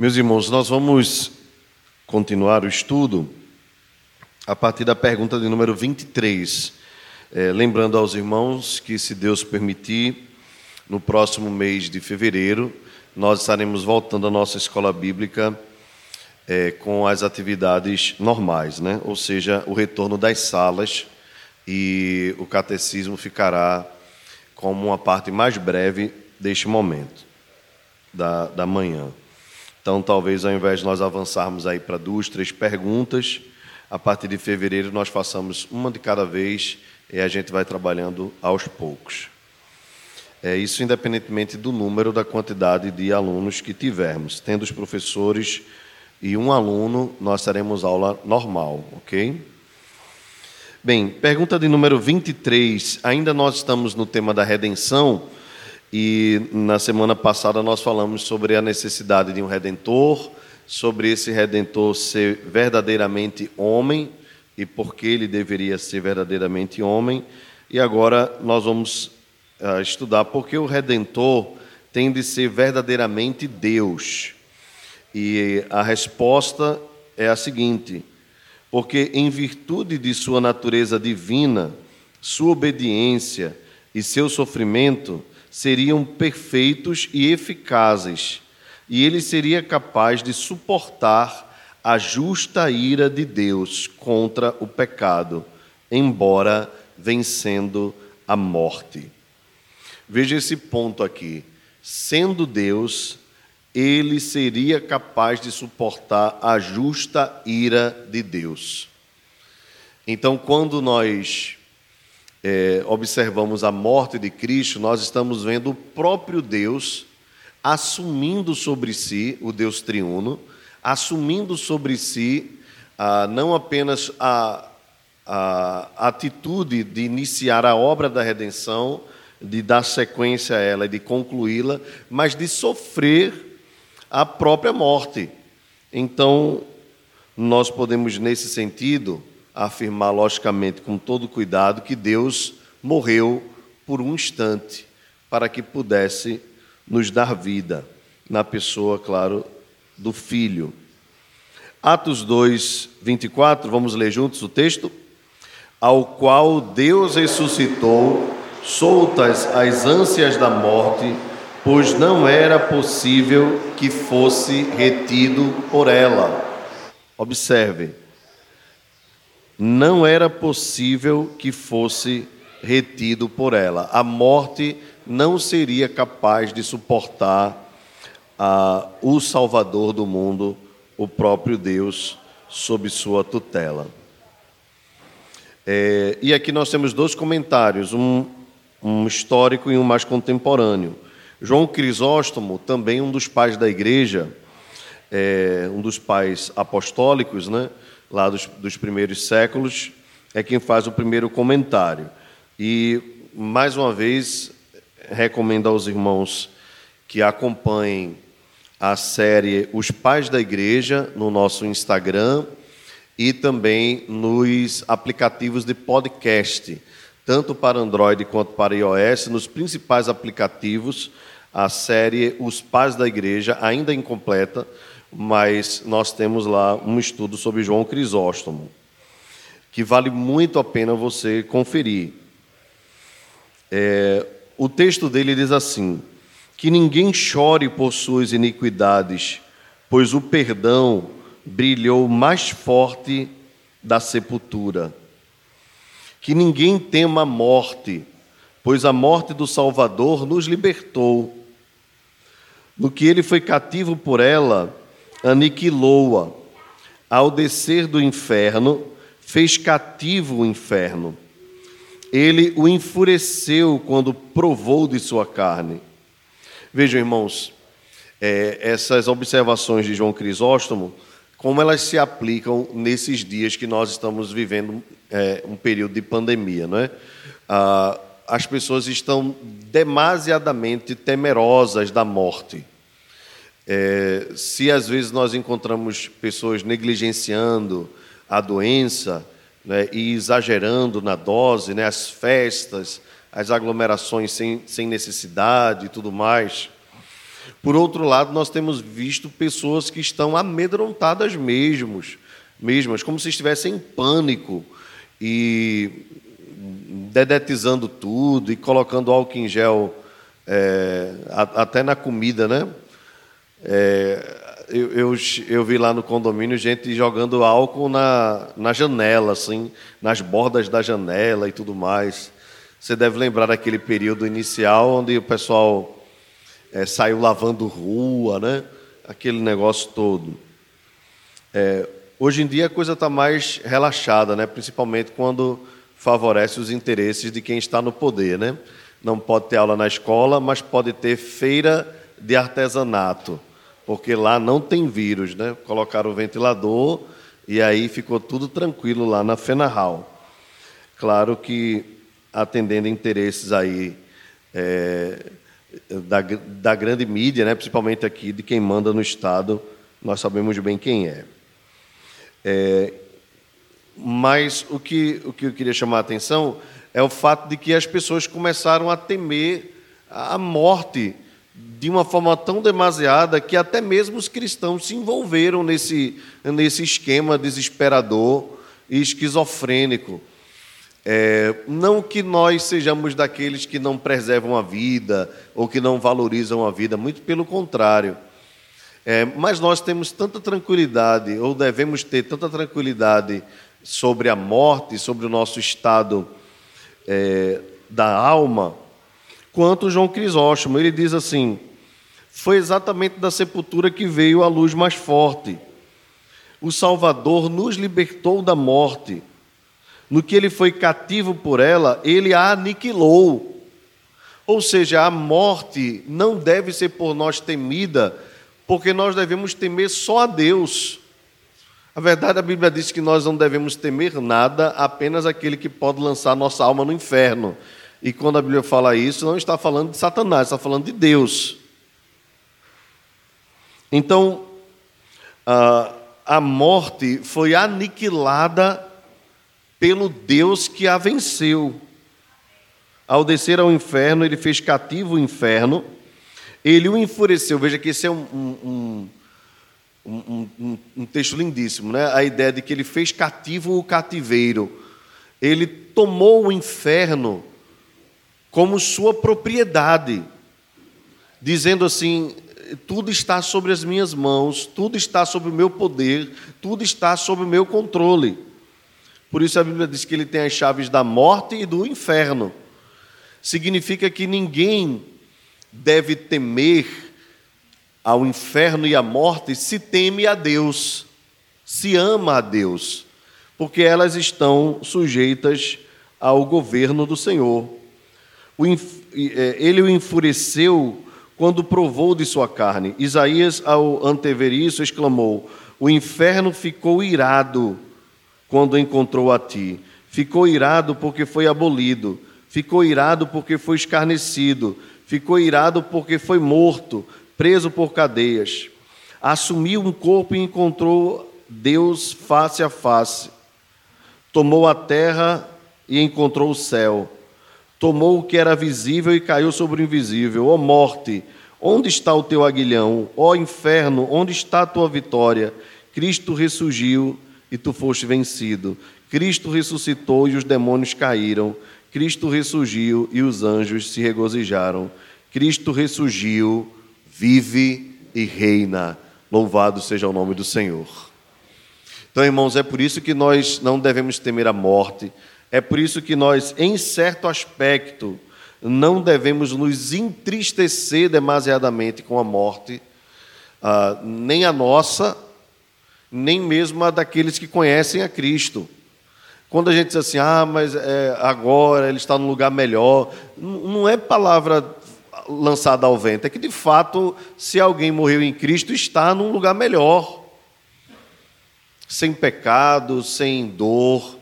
Meus irmãos, nós vamos continuar o estudo a partir da pergunta de número 23. Lembrando aos irmãos que, se Deus permitir, no próximo mês de fevereiro, nós estaremos voltando à nossa escola bíblica com as atividades normais, né? Ou seja, o retorno das salas, e o catecismo ficará como uma parte mais breve deste momento, da manhã. Então, talvez, ao invés de nós avançarmos aí para 2, 3 perguntas, a partir de fevereiro nós façamos uma de cada vez e a gente vai trabalhando aos poucos. É isso independentemente do número, da quantidade de alunos que tivermos. Tendo os professores e um aluno, nós teremos aula normal, ok? Bem, pergunta de número 23. Ainda nós estamos no tema da redenção. E na semana passada nós falamos sobre a necessidade de um redentor, sobre esse redentor ser verdadeiramente homem e por que ele deveria ser verdadeiramente homem. E agora nós vamos estudar por que o redentor tem de ser verdadeiramente Deus. E a resposta é a seguinte: porque em virtude de sua natureza divina, sua obediência e seu sofrimento seriam perfeitos e eficazes, e ele seria capaz de suportar a justa ira de Deus contra o pecado, embora vencendo a morte. Veja esse ponto aqui. Sendo Deus, ele seria capaz de suportar a justa ira de Deus. Então, quando nós observamos a morte de Cristo, nós estamos vendo o próprio Deus assumindo sobre si, o Deus triuno, assumindo sobre si não apenas a atitude de iniciar a obra da redenção, de dar sequência a ela e de concluí-la, mas de sofrer a própria morte. Então, nós podemos, nesse sentido, afirmar logicamente, com todo cuidado, que Deus morreu por um instante para que pudesse nos dar vida, na pessoa, claro, do Filho. Atos 2, 24, vamos ler juntos o texto? Ao qual Deus ressuscitou, soltas as ânsias da morte, pois não era possível que fosse retido por ela. Observe. Não era possível que fosse retido por ela. A morte não seria capaz de suportar o Salvador do mundo, o próprio Deus, sob sua tutela. E aqui nós temos dois comentários, um histórico e um mais contemporâneo. João Crisóstomo, também um dos pais da Igreja, um dos pais apostólicos, né? Lá dos primeiros séculos, é quem faz o primeiro comentário. E, mais uma vez, recomendo aos irmãos que acompanhem a série Os Pais da Igreja no nosso Instagram e também nos aplicativos de podcast, tanto para Android quanto para iOS, nos principais aplicativos, a série Os Pais da Igreja, ainda incompleta, mas nós temos lá um estudo sobre João Crisóstomo, que vale muito a pena você conferir. O texto dele diz assim: que ninguém chore por suas iniquidades, pois o perdão brilhou mais forte da sepultura. Que ninguém tema a morte, pois a morte do Salvador nos libertou. No que ele foi cativo por ela, aniquilou-a. Ao descer do inferno, fez cativo o inferno. Ele o enfureceu quando provou de sua carne. Vejam, irmãos, essas observações de João Crisóstomo, como elas se aplicam nesses dias que nós estamos vivendo um período de pandemia, não é? As pessoas estão demasiadamente temerosas da morte. Se às vezes nós encontramos pessoas negligenciando a doença, né, e exagerando na dose, né, as festas, as aglomerações sem necessidade e tudo mais, Por outro lado, nós temos visto pessoas que estão amedrontadas mesmas, como se estivessem em pânico e dedetizando tudo e colocando álcool em gel até na comida, né? Eu vi lá no condomínio gente jogando álcool na janela, assim, nas bordas da janela e tudo mais. Você deve lembrar daquele período inicial onde o pessoal saiu lavando rua, né? Aquele negócio todo. Hoje em dia a coisa está mais relaxada, né? Principalmente quando favorece os interesses de quem está no poder, né? Não pode ter aula na escola, mas pode ter feira de artesanato, porque lá não tem vírus, né? Colocaram o ventilador e aí ficou tudo tranquilo lá na Fenahal. Claro que atendendo interesses aí da grande mídia, né? Principalmente aqui de quem manda no Estado, nós sabemos bem quem é. Mas o que eu queria chamar a atenção é o fato de que as pessoas começaram a temer a morte de uma forma tão demasiada que até mesmo os cristãos se envolveram nesse esquema desesperador e esquizofrênico. Não que nós sejamos daqueles que não preservam a vida ou que não valorizam a vida, muito pelo contrário. Mas nós temos tanta tranquilidade, ou devemos ter tanta tranquilidade sobre a morte, sobre o nosso estado da alma, quanto João Crisóstomo. Ele diz assim: foi exatamente da sepultura que veio a luz mais forte. O Salvador nos libertou da morte. No que ele foi cativo por ela, ele a aniquilou. Ou seja, a morte não deve ser por nós temida, porque nós devemos temer só a Deus. A verdade, a Bíblia diz que nós não devemos temer nada, apenas aquele que pode lançar nossa alma no inferno. E quando a Bíblia fala isso, não está falando de Satanás, está falando de Deus. Então, a morte foi aniquilada pelo Deus que a venceu. Ao descer ao inferno, ele fez cativo o inferno, ele o enfureceu. Veja que esse é um texto lindíssimo, né? A ideia de que ele fez cativo o cativeiro. Ele tomou o inferno como sua propriedade, dizendo assim: tudo está sobre as minhas mãos, tudo está sobre o meu poder, tudo está sobre o meu controle. Por isso a Bíblia diz que ele tem as chaves da morte e do inferno. Significa que ninguém deve temer ao inferno e à morte se teme a Deus, se ama a Deus, porque elas estão sujeitas ao governo do Senhor. Ele o enfureceu quando provou de sua carne. Isaías, ao antever isso, exclamou: o inferno ficou irado quando encontrou a ti, ficou irado porque foi abolido, ficou irado porque foi escarnecido, ficou irado porque foi morto, preso por cadeias. Assumiu um corpo e encontrou Deus face a face. Tomou a terra e encontrou o céu. Tomou o que era visível e caiu sobre o invisível. Ó morte, onde está o teu aguilhão? Ó inferno, onde está a tua vitória? Cristo ressurgiu e tu foste vencido. Cristo ressuscitou e os demônios caíram. Cristo ressurgiu e os anjos se regozijaram. Cristo ressurgiu, vive e reina. Louvado seja o nome do Senhor. Então, irmãos, é por isso que nós não devemos temer a morte. É por isso que nós, em certo aspecto, não devemos nos entristecer demasiadamente com a morte, nem a nossa, nem mesmo a daqueles que conhecem a Cristo. Quando a gente diz assim: mas agora ele está num lugar melhor, não é palavra lançada ao vento, é que, de fato, se alguém morreu em Cristo, está num lugar melhor, sem pecado, sem dor,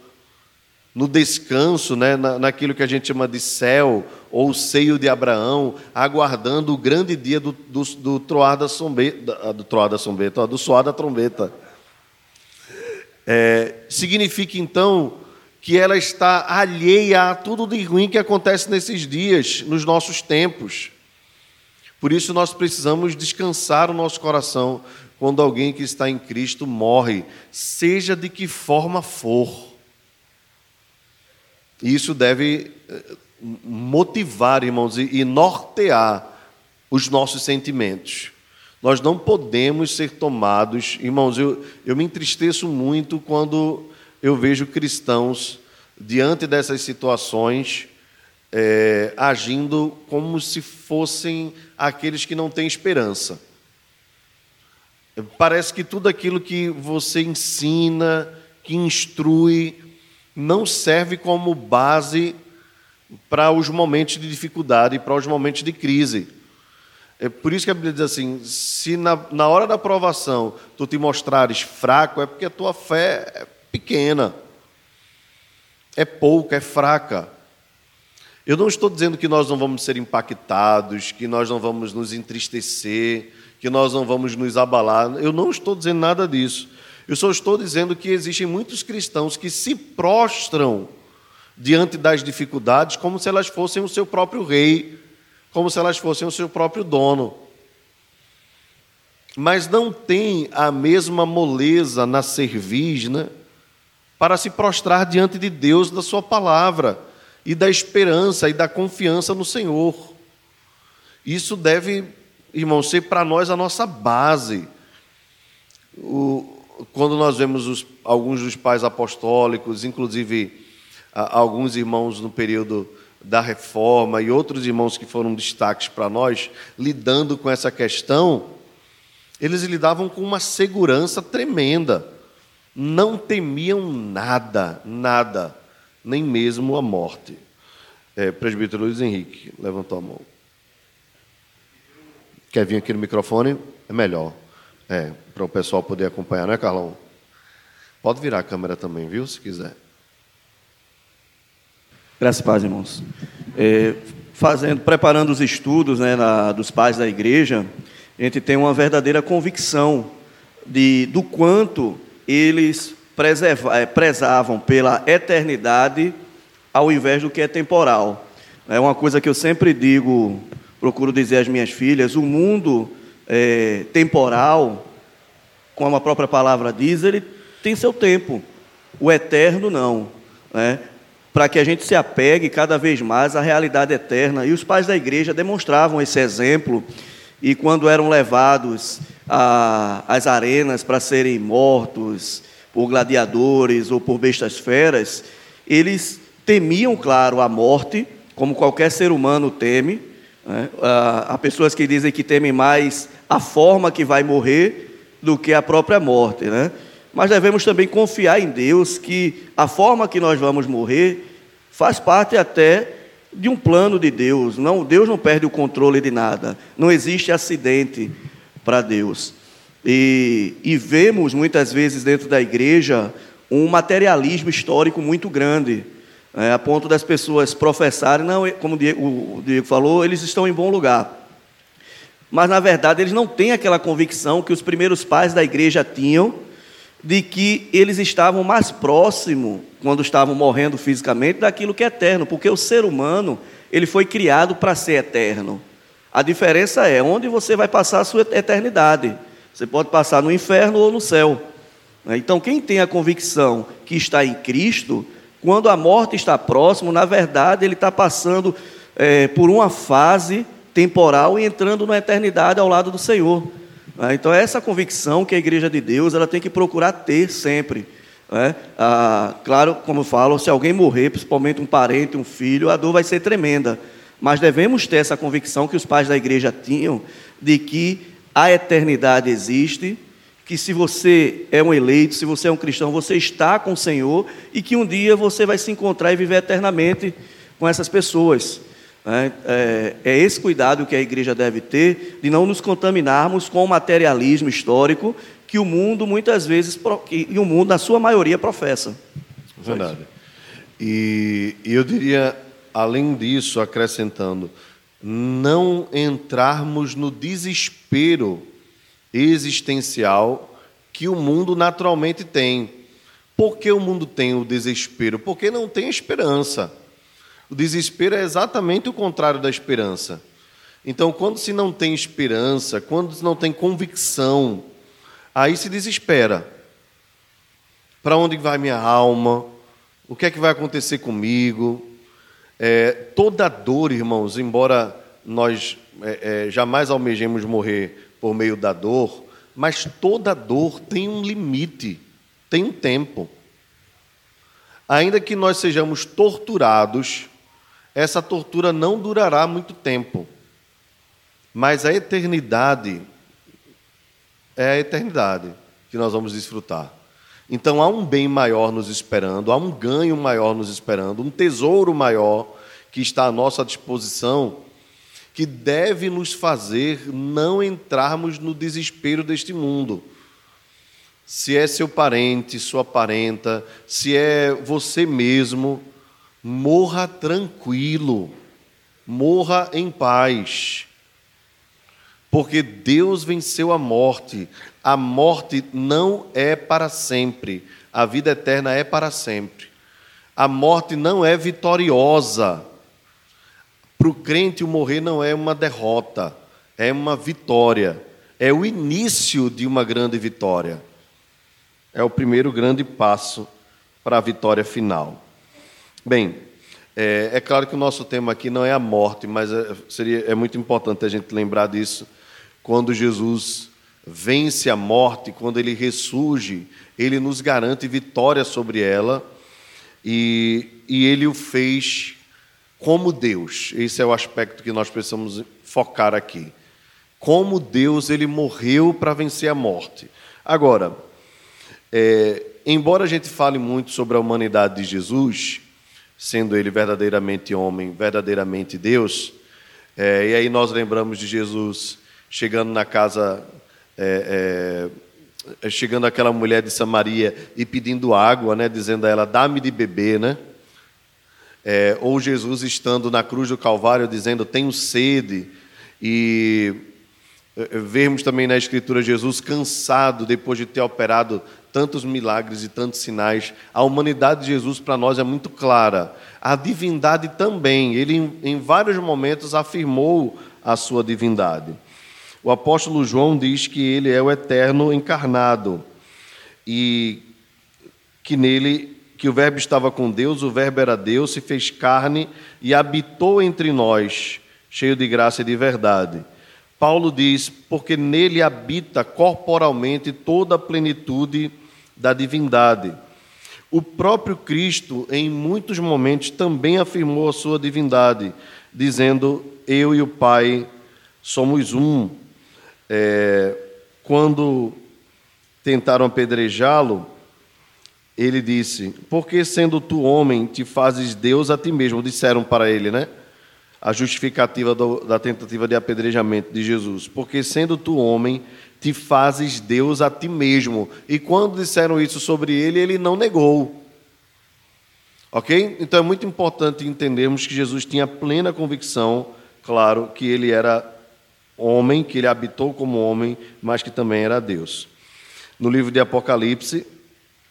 no descanso, né? Naquilo que a gente chama de céu, ou seio de Abraão, aguardando o grande dia do troar da trombeta, do soar da trombeta. Significa, então, que ela está alheia a tudo de ruim que acontece nesses dias, nos nossos tempos. Por isso, nós precisamos descansar o nosso coração quando alguém que está em Cristo morre, seja de que forma for. Isso deve motivar, irmãos, e nortear os nossos sentimentos. Nós não podemos ser tomados... Irmãos, eu me entristeço muito quando eu vejo cristãos, diante dessas situações, agindo como se fossem aqueles que não têm esperança. Parece que tudo aquilo que você ensina, que instrui, não serve como base para os momentos de dificuldade, para os momentos de crise. É por isso que a Bíblia diz assim, se na hora da provação tu te mostrares fraco, é porque a tua fé é pequena, é pouca, é fraca. Eu não estou dizendo que nós não vamos ser impactados, que nós não vamos nos entristecer, que nós não vamos nos abalar. Eu não estou dizendo nada disso. Eu só estou dizendo que existem muitos cristãos que se prostram diante das dificuldades como se elas fossem o seu próprio rei, como se elas fossem o seu próprio dono. Mas não tem a mesma moleza na cerviz, né, para se prostrar diante de Deus, da sua palavra, e da esperança e da confiança no Senhor. Isso deve, irmão, ser para nós a nossa base. Quando nós vemos alguns dos pais apostólicos, inclusive alguns irmãos no período da Reforma e outros irmãos que foram destaques para nós, lidando com essa questão, eles lidavam com uma segurança tremenda. Não temiam nada, nada, nem mesmo a morte. Presbítero Luiz Henrique, levantou a mão. Quer vir aqui no microfone? É melhor. Para o pessoal poder acompanhar, não é, Carlão? Pode virar a câmera também, viu, se quiser. Graças a Deus, irmãos. Preparando os estudos, né, dos pais da igreja, a gente tem uma verdadeira convicção do quanto eles prezavam pela eternidade ao invés do que é temporal. É uma coisa que eu sempre digo, procuro dizer às minhas filhas, o mundo temporal, como a própria palavra diz, ele tem seu tempo. O eterno não, né? Para que a gente se apegue cada vez mais à realidade eterna. E os pais da igreja demonstravam esse exemplo, e quando eram levados às arenas para serem mortos por gladiadores ou por bestas feras, eles temiam, claro, a morte, como qualquer ser humano teme, né? Há pessoas que dizem que temem mais a forma que vai morrer do que a própria morte, né? Mas devemos também confiar em Deus que a forma que nós vamos morrer faz parte até de um plano de Deus. Não, Deus não perde o controle de nada. Não existe acidente para Deus. E vemos muitas vezes dentro da igreja um materialismo histórico muito grande, a ponto das pessoas professarem, não, como o Diego falou, eles estão em bom lugar. Mas, na verdade, eles não têm aquela convicção que os primeiros pais da igreja tinham, de que eles estavam mais próximo, quando estavam morrendo fisicamente, daquilo que é eterno, porque o ser humano, ele foi criado para ser eterno. A diferença é onde você vai passar a sua eternidade. Você pode passar no inferno ou no céu. Então, quem tem a convicção que está em Cristo, quando a morte está próximo, na verdade, ele está passando por uma fase temporal e entrando na eternidade ao lado do Senhor. Então, é essa convicção que a Igreja de Deus ela tem que procurar ter sempre. Né? Claro, como eu falo, se alguém morrer, principalmente um parente, um filho, a dor vai ser tremenda. Mas devemos ter essa convicção que os pais da Igreja tinham, de que a eternidade existe, que se você é um eleito, se você é um cristão, você está com o Senhor, e que um dia você vai se encontrar e viver eternamente com essas pessoas. É esse cuidado que a igreja deve ter, de não nos contaminarmos com o materialismo histórico que o mundo, muitas vezes, e o mundo, na sua maioria, professa. Verdade. E eu diria, além disso, acrescentando, não entrarmos no desespero existencial que o mundo naturalmente tem. Por que o mundo tem o desespero? Porque não tem esperança. O desespero é exatamente o contrário da esperança. Então, quando se não tem esperança, quando se não tem convicção, aí se desespera. Para onde vai minha alma? O que é que vai acontecer comigo? Toda dor, irmãos, embora nós jamais almejemos morrer por meio da dor, mas toda dor tem um limite, tem um tempo. Ainda que nós sejamos torturados, essa tortura não durará muito tempo. Mas a eternidade que nós vamos desfrutar. Então, há um bem maior nos esperando, há um ganho maior nos esperando, um tesouro maior que está à nossa disposição, que deve nos fazer não entrarmos no desespero deste mundo. Se é seu parente, sua parenta, se é você mesmo, morra tranquilo, morra em paz. Porque Deus venceu a morte não é para sempre, a vida eterna é para sempre. A morte não é vitoriosa. Para o crente, o morrer não é uma derrota, é uma vitória, é o início de uma grande vitória. É o primeiro grande passo para a vitória final. Bem, é claro que o nosso tema aqui não é a morte, mas é muito importante a gente lembrar disso. Quando Jesus vence a morte, quando ele ressurge, ele nos garante vitória sobre ela e ele o fez como Deus. Esse é o aspecto que nós precisamos focar aqui. Como Deus, ele morreu para vencer a morte. Agora, embora a gente fale muito sobre a humanidade de Jesus, sendo ele verdadeiramente homem, verdadeiramente Deus, e aí nós lembramos de Jesus chegando na casa, chegando aquela mulher de Samaria e pedindo água, né, dizendo a ela, dá-me de beber, né? Ou Jesus estando na cruz do Calvário dizendo, tenho sede, e vemos também na Escritura Jesus cansado depois de ter operado tantos milagres e tantos sinais. A humanidade de Jesus para nós é muito clara. A divindade também. Ele, em vários momentos, afirmou a sua divindade. O apóstolo João diz que ele é o eterno encarnado e que nele, que o Verbo estava com Deus, o Verbo era Deus, se fez carne e habitou entre nós, cheio de graça e de verdade. Paulo diz, porque nele habita corporalmente toda a plenitude da divindade. O próprio Cristo, em muitos momentos, também afirmou a sua divindade, dizendo, eu e o Pai somos um. Quando tentaram apedrejá-lo, ele disse, porque sendo tu homem, te fazes Deus a ti mesmo. Disseram para ele, né? A justificativa da tentativa de apedrejamento de Jesus. Porque, sendo tu homem, te fazes Deus a ti mesmo. E quando disseram isso sobre ele, ele não negou. Ok? Então, é muito importante entendermos que Jesus tinha plena convicção, claro, que ele era homem, que ele habitou como homem, mas que também era Deus. No livro de Apocalipse,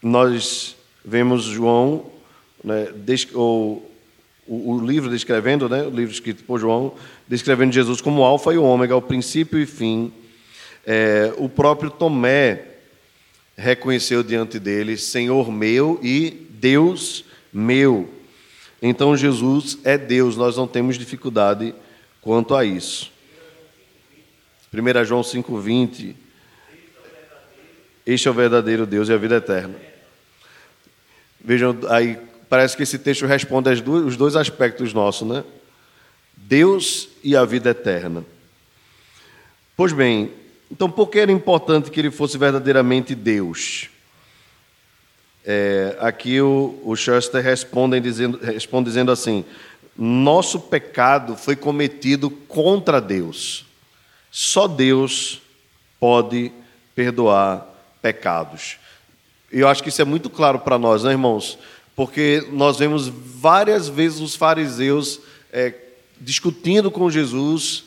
nós vemos João, né, o livro descrevendo, né, o livro escrito por João, descrevendo Jesus como alfa e ômega, o princípio e fim. O próprio Tomé reconheceu diante dele, Senhor meu e Deus meu. Então, Jesus é Deus, nós não temos dificuldade quanto a isso. 1 João 5,20, este é o verdadeiro Deus e a vida eterna. Vejam aí, parece que esse texto responde os dois aspectos nossos, né? Deus e a vida eterna. Pois bem, então por que era importante que ele fosse verdadeiramente Deus? Aqui o Schuster responde dizendo assim, nosso pecado foi cometido contra Deus. Só Deus pode perdoar pecados. Eu acho que isso é muito claro para nós, né, irmãos? Porque nós vemos várias vezes os fariseus discutindo com Jesus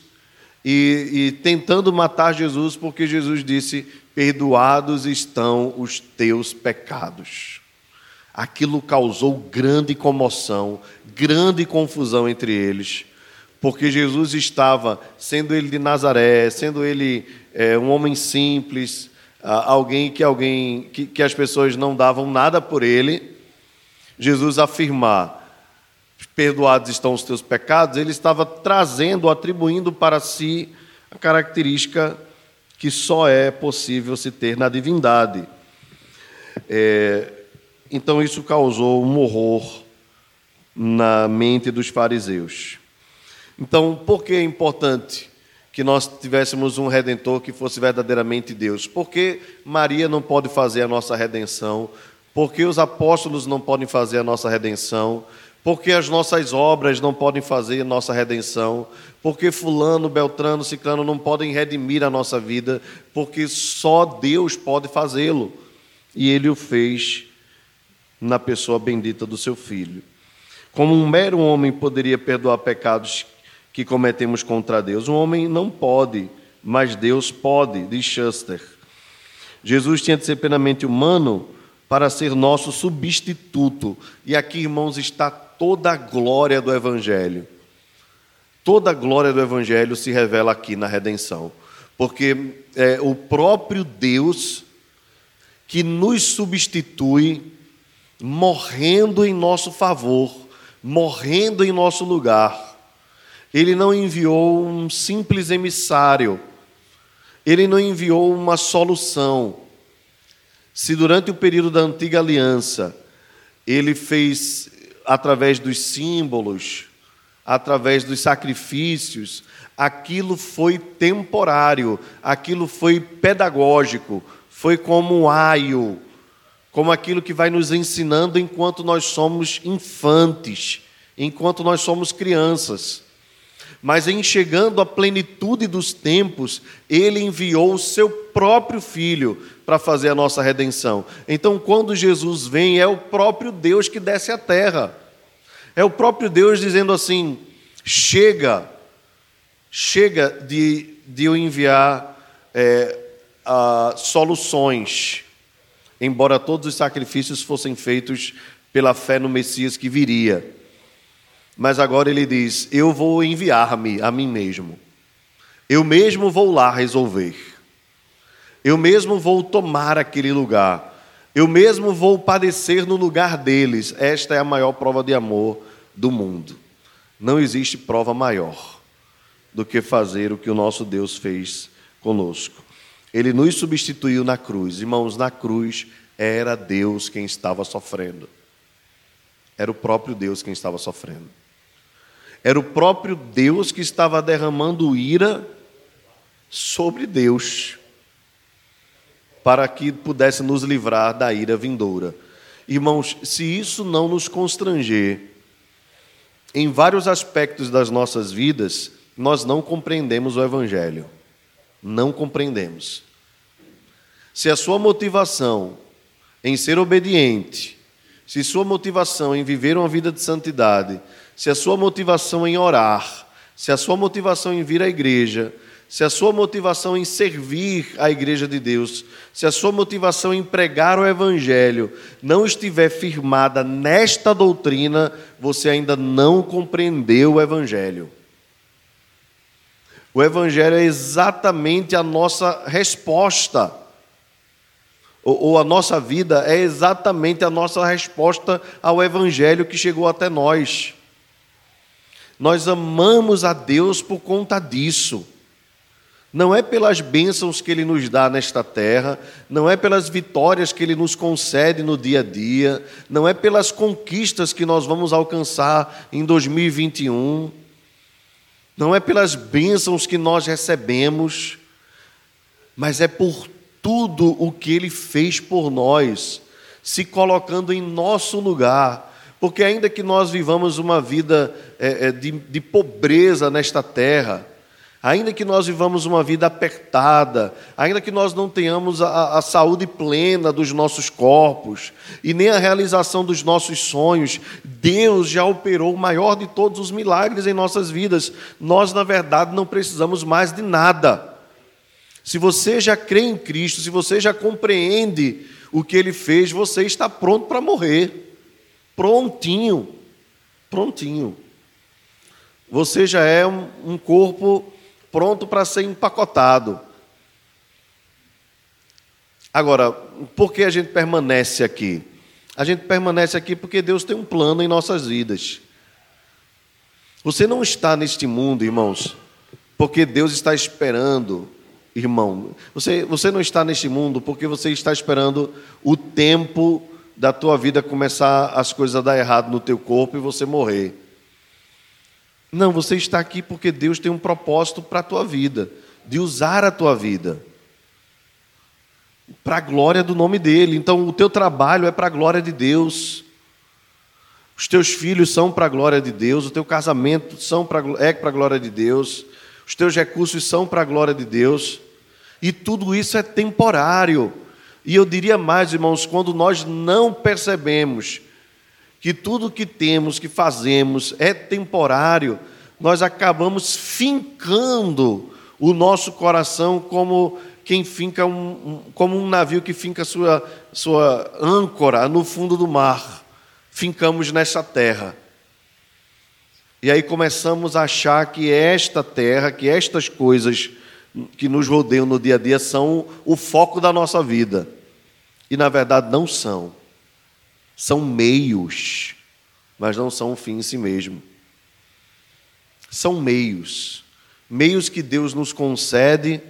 e tentando matar Jesus, porque Jesus disse, perdoados estão os teus pecados. Aquilo causou grande comoção, grande confusão entre eles, porque Jesus estava, sendo ele de Nazaré, sendo ele um homem simples, alguém que as pessoas não davam nada por ele, Jesus afirmar, perdoados estão os teus pecados, ele estava trazendo, atribuindo para si a característica que só é possível se ter na divindade. Então isso causou um horror na mente dos fariseus. Então, por que é importante que nós tivéssemos um Redentor que fosse verdadeiramente Deus? Por que Maria não pode fazer a nossa redenção? Por que os apóstolos não podem fazer a nossa redenção? Por que as nossas obras não podem fazer a nossa redenção? Por que fulano, beltrano, ciclano não podem redimir a nossa vida? Porque só Deus pode fazê-lo. E ele o fez na pessoa bendita do seu Filho. Como um mero homem poderia perdoar pecados que cometemos contra Deus, um homem não pode, mas Deus pode, diz Schuster. Jesus tinha de ser plenamente humano para ser nosso substituto. E aqui, irmãos, está toda a glória do Evangelho. Toda a glória do Evangelho se revela aqui na redenção. Porque é o próprio Deus que nos substitui, morrendo em nosso favor, morrendo em nosso lugar. Ele não enviou um simples emissário. Ele não enviou uma solução. Se durante o período da antiga aliança, ele fez, através dos símbolos, através dos sacrifícios, aquilo foi temporário, aquilo foi pedagógico, foi como um aio, como aquilo que vai nos ensinando enquanto nós somos infantes, enquanto nós somos crianças. Mas em chegando à plenitude dos tempos, ele enviou o seu próprio Filho para fazer a nossa redenção. Então, quando Jesus vem, é o próprio Deus que desce à terra. É o próprio Deus dizendo assim, chega de eu enviar soluções, embora todos os sacrifícios fossem feitos pela fé no Messias que viria. Mas agora ele diz, eu vou enviar-me a mim mesmo. Eu mesmo vou lá resolver. Eu mesmo vou tomar aquele lugar. Eu mesmo vou padecer no lugar deles. Esta é a maior prova de amor do mundo. Não existe prova maior do que fazer o que o nosso Deus fez conosco. Ele nos substituiu na cruz. Irmãos, na cruz era Deus quem estava sofrendo. Era o próprio Deus quem estava sofrendo. Era o próprio Deus que estava derramando ira sobre Deus, para que pudesse nos livrar da ira vindoura. Irmãos, se isso não nos constranger, em vários aspectos das nossas vidas, nós não compreendemos o Evangelho. Não compreendemos. Se a sua motivação em ser obediente, se sua motivação em viver uma vida de santidade, se a sua motivação em orar, se a sua motivação em vir à igreja, se a sua motivação em servir à igreja de Deus, se a sua motivação em pregar o Evangelho não estiver firmada nesta doutrina, você ainda não compreendeu o Evangelho. O Evangelho é exatamente a nossa resposta, ou a nossa vida é exatamente a nossa resposta ao Evangelho que chegou até nós. Nós amamos a Deus por conta disso. Não é pelas bênçãos que Ele nos dá nesta terra, não é pelas vitórias que Ele nos concede no dia a dia, não é pelas conquistas que nós vamos alcançar em 2021, não é pelas bênçãos que nós recebemos, mas é por tudo o que Ele fez por nós, se colocando em nosso lugar. Porque ainda que nós vivamos uma vida de pobreza nesta terra, ainda que nós vivamos uma vida apertada, ainda que nós não tenhamos a saúde plena dos nossos corpos e nem a realização dos nossos sonhos, Deus já operou o maior de todos os milagres em nossas vidas. Nós, na verdade, não precisamos mais de nada. Se você já crê em Cristo, se você já compreende o que Ele fez, você está pronto para morrer. Prontinho, prontinho. você já é um corpo pronto para ser empacotado. Agora, por que a gente permanece aqui? A gente permanece aqui porque Deus tem um plano em nossas vidas. Você não está neste mundo, irmãos, porque Deus está esperando, irmão. Você não está neste mundo porque você está esperando o tempo da tua vida começar as coisas a dar errado no teu corpo e você morrer. Não, você está aqui porque Deus tem um propósito para a tua vida, de usar a tua vida para a glória do nome dEle. Então, o teu trabalho é para a glória de Deus. Os teus filhos são para a glória de Deus, o teu casamento é para a glória de Deus, os teus recursos são para a glória de Deus, e tudo isso é temporário. E eu diria mais, irmãos, quando nós não percebemos que tudo que temos, que fazemos, é temporário, nós acabamos fincando o nosso coração como quem finca como um navio que finca sua âncora no fundo do mar. Fincamos nessa terra. E aí começamos a achar que esta terra, que estas coisas que nos rodeiam no dia a dia são o foco da nossa vida. E, na verdade, não são. São meios, mas não são um fim em si mesmo. São meios. Meios que Deus nos concede.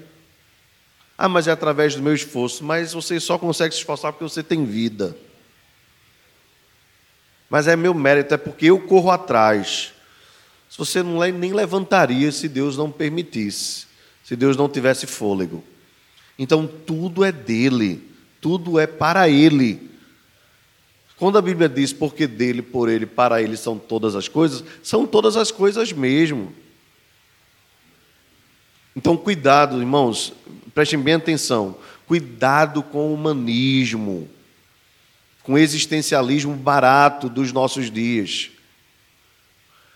Ah, mas é através do meu esforço. Mas você só consegue se esforçar porque você tem vida. Mas é meu mérito, é porque eu corro atrás. Se você não nem levantaria se Deus não permitisse, se Deus não tivesse fôlego. Então, tudo é dele, tudo é para ele. Quando a Bíblia diz porque dele, por ele, para ele são todas as coisas mesmo. Então, cuidado, irmãos, prestem bem atenção. Cuidado com o humanismo, com o existencialismo barato dos nossos dias,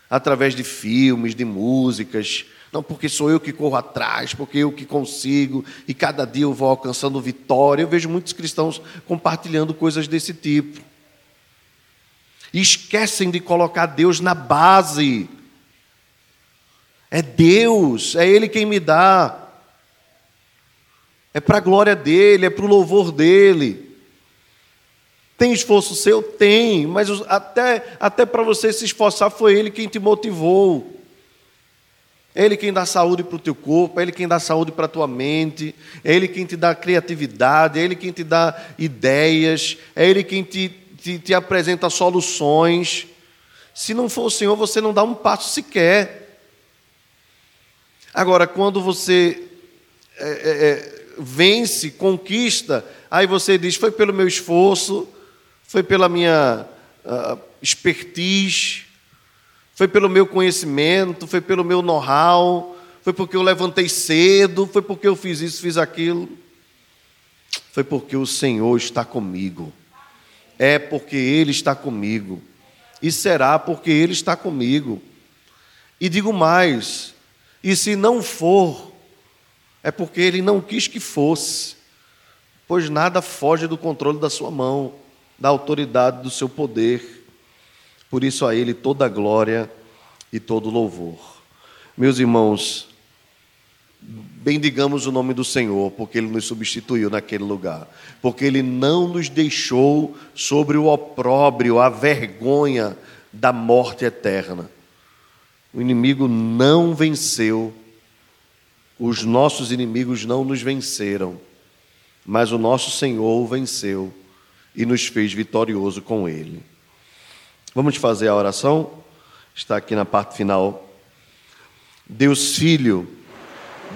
através de filmes, de músicas. Não, porque sou eu que corro atrás, porque eu que consigo, e cada dia eu vou alcançando vitória. Eu vejo muitos cristãos compartilhando coisas desse tipo. E esquecem de colocar Deus na base. É Deus, é Ele quem me dá. É para a glória dEle, é para o louvor dEle. Tem esforço seu? Tem, mas até para você se esforçar foi Ele quem te motivou. É Ele quem dá saúde para o teu corpo, é Ele quem dá saúde para a tua mente, é Ele quem te dá criatividade, é Ele quem te dá ideias, é Ele quem te apresenta soluções. Se não for o Senhor, você não dá um passo sequer. Agora, quando você vence, conquista, aí você diz, foi pelo meu esforço, foi pela minha expertise, foi pelo meu conhecimento, foi pelo meu know-how, foi porque eu levantei cedo, foi porque eu fiz isso, fiz aquilo. Foi porque o Senhor está comigo. É porque Ele está comigo. E será porque Ele está comigo. E digo mais, e se não for, é porque Ele não quis que fosse, pois nada foge do controle da sua mão, da autoridade do seu poder. Por isso a Ele toda a glória e todo o louvor. Meus irmãos, bendigamos o nome do Senhor, porque Ele nos substituiu naquele lugar. Porque Ele não nos deixou sobre o opróbrio, a vergonha da morte eterna. O inimigo não venceu, os nossos inimigos não nos venceram, mas o nosso Senhor venceu e nos fez vitorioso com Ele. Vamos fazer a oração, está aqui na parte final. Deus Filho,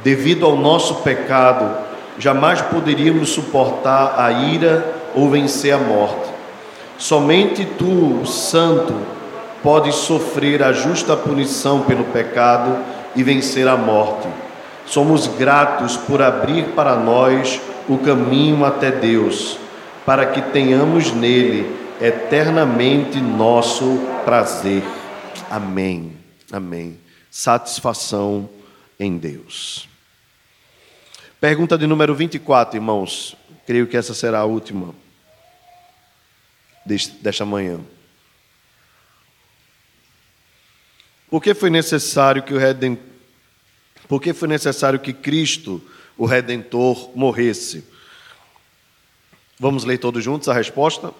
devido ao nosso pecado, jamais poderíamos suportar a ira ou vencer a morte. Somente Tu, Santo, podes sofrer a justa punição pelo pecado e vencer a morte. Somos gratos por abrir para nós o caminho até Deus, para que tenhamos nele eternamente nosso prazer. Amém. Amém. Satisfação em Deus. Pergunta de número 24, irmãos. Creio que essa será a última desta manhã. Por que foi necessário que Cristo, o Redentor, morresse? Vamos ler todos juntos a resposta?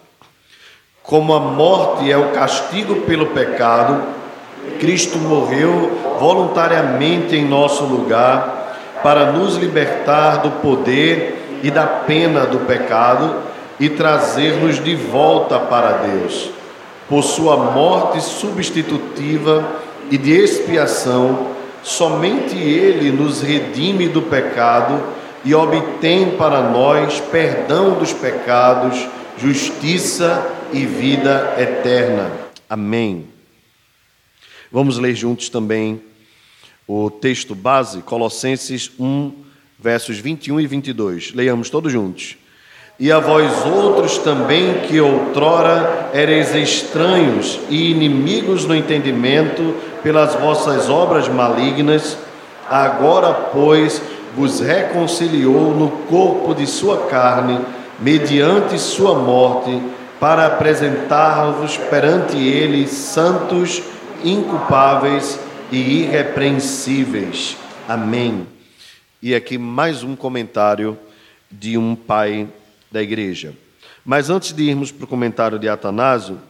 Como a morte é o castigo pelo pecado, Cristo morreu voluntariamente em nosso lugar para nos libertar do poder e da pena do pecado e trazer-nos de volta para Deus. Por sua morte substitutiva e de expiação, somente Ele nos redime do pecado e obtém para nós perdão dos pecados, justiça e vida eterna. Amém. Vamos ler juntos também o texto base, Colossenses 1, versos 21 e 22. Leiamos todos juntos. E a vós outros também, que outrora ereis estranhos e inimigos no entendimento pelas vossas obras malignas, agora, pois, vos reconciliou no corpo de sua carne, mediante sua morte, para apresentar-vos perante ele santos, inculpáveis e irrepreensíveis. Amém. E aqui mais um comentário de um pai da igreja. Mas antes de irmos para o comentário de Atanásio,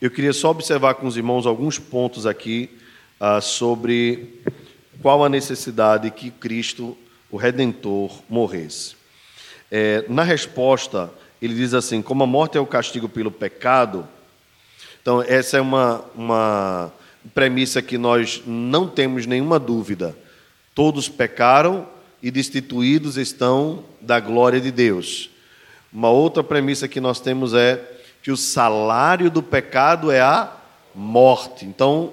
eu queria só observar com os irmãos alguns pontos aqui sobre qual a necessidade que Cristo, o Redentor, morresse. Na resposta, ele diz assim, como a morte é o castigo pelo pecado. Então, essa é uma premissa que nós não temos nenhuma dúvida. Todos pecaram e destituídos estão da glória de Deus. Uma outra premissa que nós temos é que o salário do pecado é a morte. Então,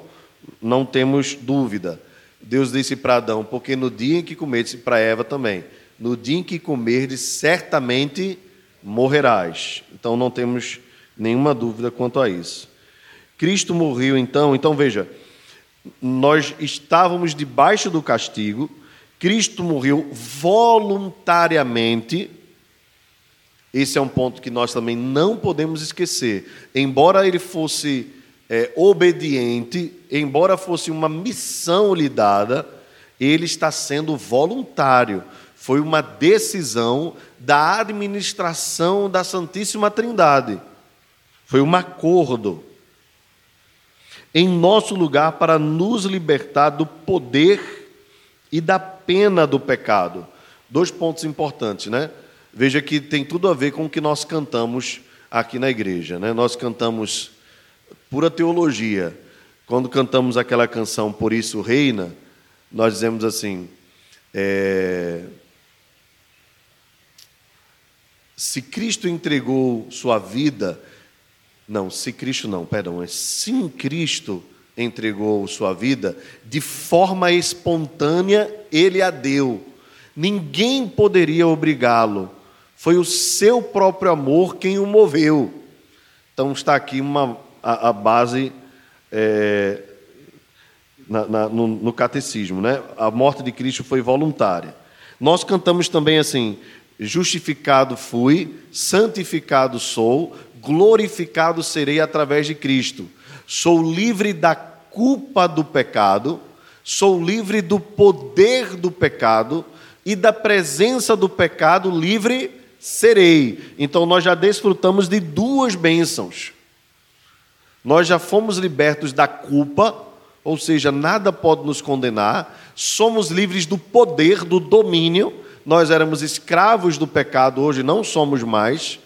não temos dúvida. Deus disse para Adão, porque no dia em que comerdes, e para Eva também, no dia em que comerdes, certamente morrerás. Então, não temos nenhuma dúvida quanto a isso. Cristo morreu, então veja, nós estávamos debaixo do castigo, Cristo morreu voluntariamente. Esse é um ponto que nós também não podemos esquecer. Embora ele fosse obediente, embora fosse uma missão lhe dada, ele está sendo voluntário. Foi uma decisão da administração da Santíssima Trindade. Foi um acordo. Em nosso lugar, para nos libertar do poder e da pena do pecado. Dois pontos importantes, né? Veja que tem tudo a ver com o que nós cantamos aqui na igreja, né? Nós cantamos pura teologia. Quando cantamos aquela canção Por Isso Reina, nós dizemos assim, sim, Cristo entregou sua vida, de forma espontânea ele a deu. Ninguém poderia obrigá-lo. Foi o seu próprio amor quem o moveu. Então está aqui a base no catecismo, né? A morte de Cristo foi voluntária. Nós cantamos também assim, justificado fui, santificado sou, glorificado serei através de Cristo. Sou livre da culpa do pecado, sou livre do poder do pecado e da presença do pecado livre serei. Então, nós já desfrutamos de duas bênçãos. Nós já fomos libertos da culpa, ou seja, nada pode nos condenar, somos livres do poder, do domínio, nós éramos escravos do pecado, hoje não somos mais,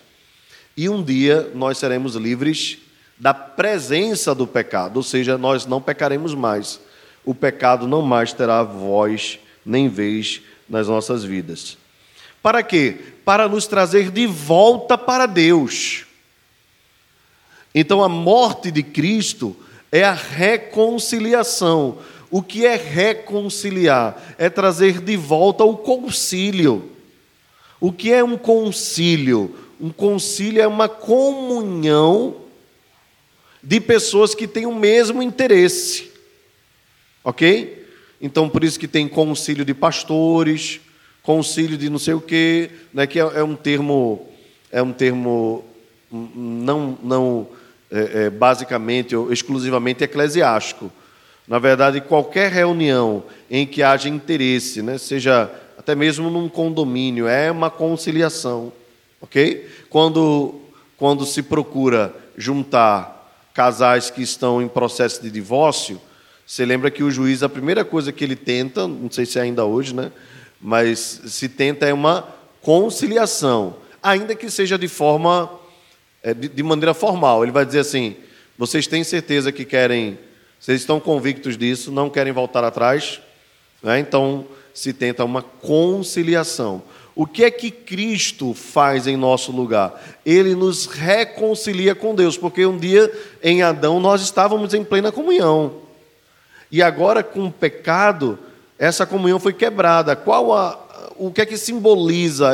e um dia nós seremos livres da presença do pecado, ou seja, nós não pecaremos mais. O pecado não mais terá voz nem vez nas nossas vidas. Para quê? Para nos trazer de volta para Deus. Então, a morte de Cristo é a reconciliação. O que é reconciliar? É trazer de volta o concílio. O que é um concílio? Um concílio é uma comunhão de pessoas que têm o mesmo interesse, ok? Então, por isso que tem concílio de pastores, concílio de não sei o quê, né? Que é um termo não basicamente ou exclusivamente eclesiástico. Na verdade, qualquer reunião em que haja interesse, né, seja até mesmo num condomínio, é uma conciliação. Okay? Quando se procura juntar casais que estão em processo de divórcio, você lembra que o juiz, a primeira coisa que ele tenta, não sei se é ainda hoje, né, mas se tenta é uma conciliação, ainda que seja de maneira formal. Ele vai dizer assim, vocês têm certeza que querem... Vocês estão convictos disso, não querem voltar atrás, né? Então se tenta uma conciliação. O que é que Cristo faz em nosso lugar? Ele nos reconcilia com Deus, porque um dia em Adão nós estávamos em plena comunhão. E agora, com o pecado, essa comunhão foi quebrada. O que é que simboliza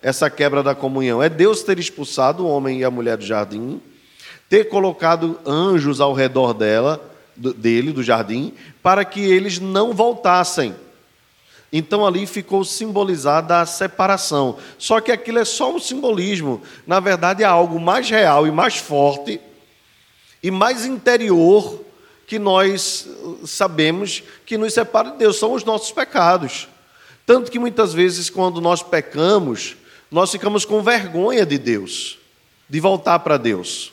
essa quebra da comunhão? É Deus ter expulsado o homem e a mulher do jardim, ter colocado anjos ao redor do jardim, para que eles não voltassem. Então, ali ficou simbolizada a separação. Só que aquilo é só um simbolismo. Na verdade, é algo mais real e mais forte e mais interior que nós sabemos que nos separa de Deus. São os nossos pecados. Tanto que, muitas vezes, quando nós pecamos, nós ficamos com vergonha de Deus, de voltar para Deus.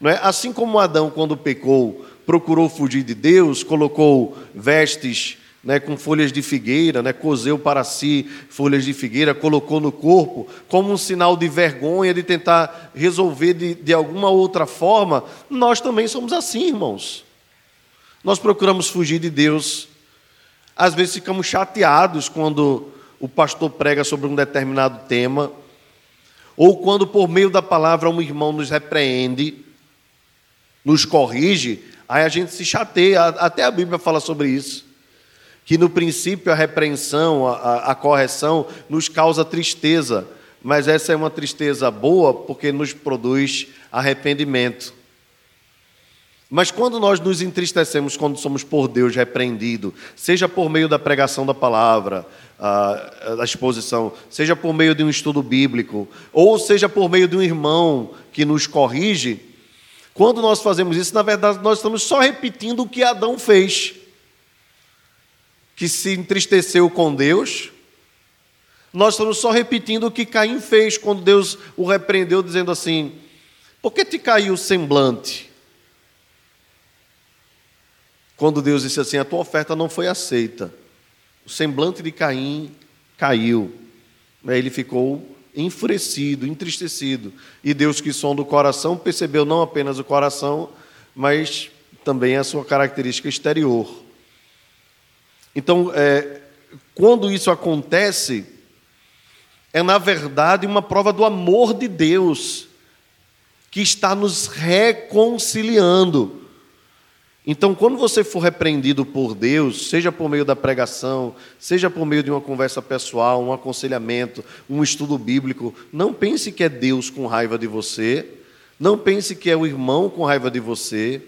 Não é? Assim como Adão, quando pecou, procurou fugir de Deus, colocou vestes, né, com folhas de figueira, né, cozeu para si folhas de figueira, colocou no corpo, como um sinal de vergonha, de tentar resolver de alguma outra forma, nós também somos assim, irmãos. Nós procuramos fugir de Deus. Às vezes ficamos chateados quando o pastor prega sobre um determinado tema, ou quando, por meio da palavra, um irmão nos repreende, nos corrige, aí a gente se chateia. Até a Bíblia fala sobre isso, que no princípio a repreensão, a correção nos causa tristeza, mas essa é uma tristeza boa, porque nos produz arrependimento. Mas quando nós nos entristecemos quando somos por Deus repreendidos, seja por meio da pregação da palavra, da exposição, seja por meio de um estudo bíblico, ou seja por meio de um irmão que nos corrige, quando nós fazemos isso, na verdade, nós estamos só repetindo o que Adão fez, que se entristeceu com Deus. Nós estamos só repetindo o que Caim fez quando Deus o repreendeu, dizendo assim, por que te caiu o semblante? Quando Deus disse assim, a tua oferta não foi aceita. O semblante de Caim caiu. Ele ficou enfurecido, entristecido. E Deus, que sonda o coração, percebeu não apenas o coração, mas também a sua característica exterior. Então, quando isso acontece, é, na verdade, uma prova do amor de Deus, que está nos reconciliando. Então, quando você for repreendido por Deus, seja por meio da pregação, seja por meio de uma conversa pessoal, um aconselhamento, um estudo bíblico, não pense que é Deus com raiva de você, não pense que é o irmão com raiva de você,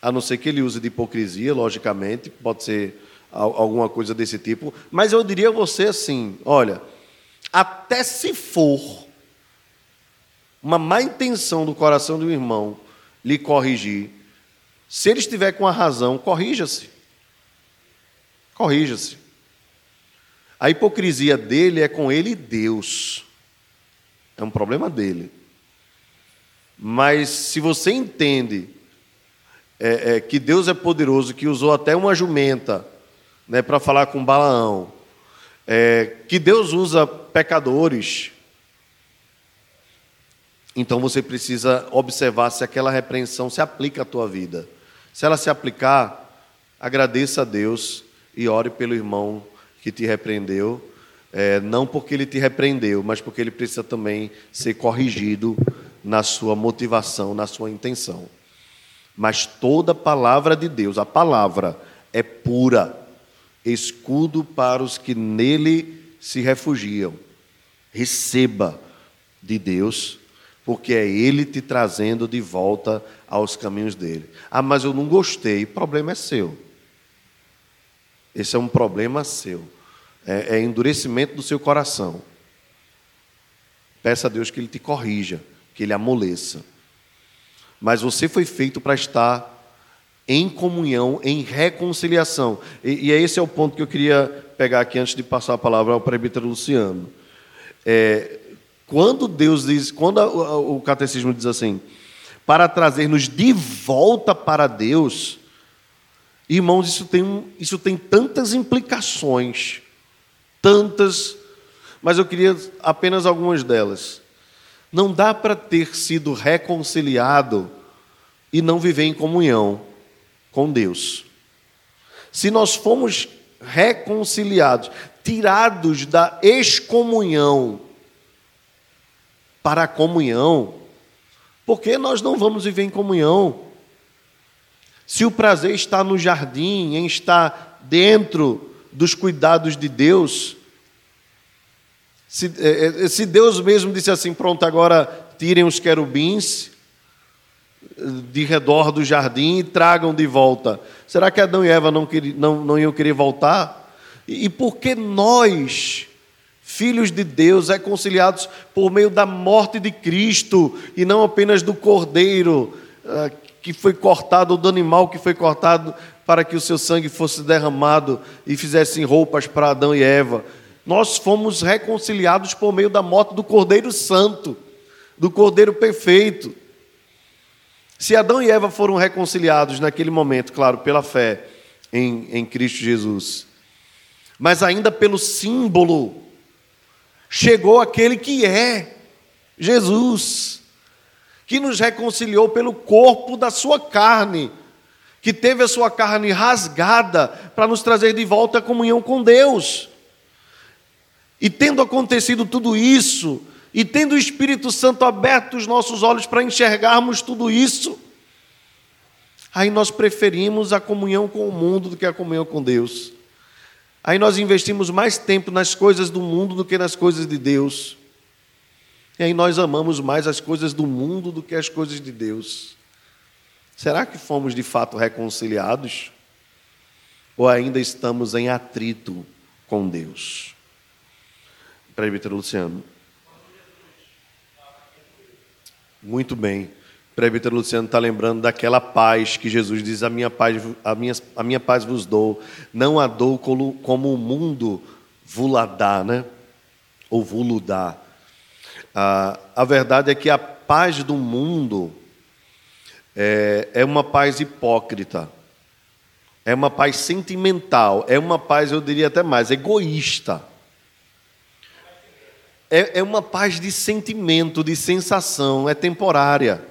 a não ser que ele use de hipocrisia, logicamente, pode ser alguma coisa desse tipo, mas eu diria a você assim, olha, até se for uma má intenção do coração do irmão lhe corrigir, se ele estiver com a razão, corrija-se. Corrija-se. A hipocrisia dele é com ele e Deus. É um problema dele. Mas se você entende que Deus é poderoso, que usou até uma jumenta, né, para falar com Balaão, que Deus usa pecadores, então você precisa observar se aquela repreensão se aplica à tua vida. Se ela se aplicar, agradeça a Deus e ore pelo irmão que te repreendeu, não porque ele te repreendeu, mas porque ele precisa também ser corrigido na sua motivação, na sua intenção. Mas toda palavra de Deus, a palavra é pura, escudo para os que nele se refugiam. Receba de Deus, porque é Ele te trazendo de volta aos caminhos dele. Ah, mas eu não gostei. O problema é seu. Esse é um problema seu. É endurecimento do seu coração. Peça a Deus que Ele te corrija, que Ele amoleça. mas você foi feito para estar em comunhão, em reconciliação. E esse é o ponto que eu queria pegar aqui antes de passar a palavra ao presbítero Luciano. Quando Deus diz, quando o catecismo diz assim, para trazer-nos de volta para Deus, irmãos, isso tem tantas implicações, tantas, mas eu queria apenas algumas delas. Não dá para ter sido reconciliado e não viver em comunhão com Deus. Se nós fomos reconciliados, tirados da excomunhão para a comunhão, por que nós não vamos viver em comunhão? Se o prazer está no jardim, em estar dentro dos cuidados de Deus, se Deus mesmo disse assim, pronto, agora tirem os querubins de redor do jardim e tragam de volta. Será que Adão e Eva não iam querer voltar? E por que nós, filhos de Deus, reconciliados por meio da morte de Cristo e não apenas do cordeiro que foi cortado, ou do animal que foi cortado para que o seu sangue fosse derramado e fizessem roupas para Adão e Eva? Nós fomos reconciliados por meio da morte do Cordeiro Santo, do Cordeiro Perfeito. Se Adão e Eva foram reconciliados naquele momento, claro, pela fé em Cristo Jesus, mas ainda pelo símbolo, chegou aquele que é Jesus, que nos reconciliou pelo corpo da sua carne, que teve a sua carne rasgada para nos trazer de volta a comunhão com Deus. E tendo acontecido tudo isso, e tendo o Espírito Santo aberto os nossos olhos para enxergarmos tudo isso, aí nós preferimos a comunhão com o mundo do que a comunhão com Deus. Aí nós investimos mais tempo nas coisas do mundo do que nas coisas de Deus. E aí nós amamos mais as coisas do mundo do que as coisas de Deus. Será que fomos de fato reconciliados? Ou ainda estamos em atrito com Deus? Presbítero Luciano. Muito bem. O presbítero Luciano está lembrando daquela paz que Jesus diz, a minha paz vos dou, não a dou como o mundo vula dá, né? Ou vulo dá. A verdade é que a paz do mundo é uma paz hipócrita, é uma paz sentimental, é uma paz, eu diria até mais, egoísta. É uma paz de sentimento, de sensação, é temporária.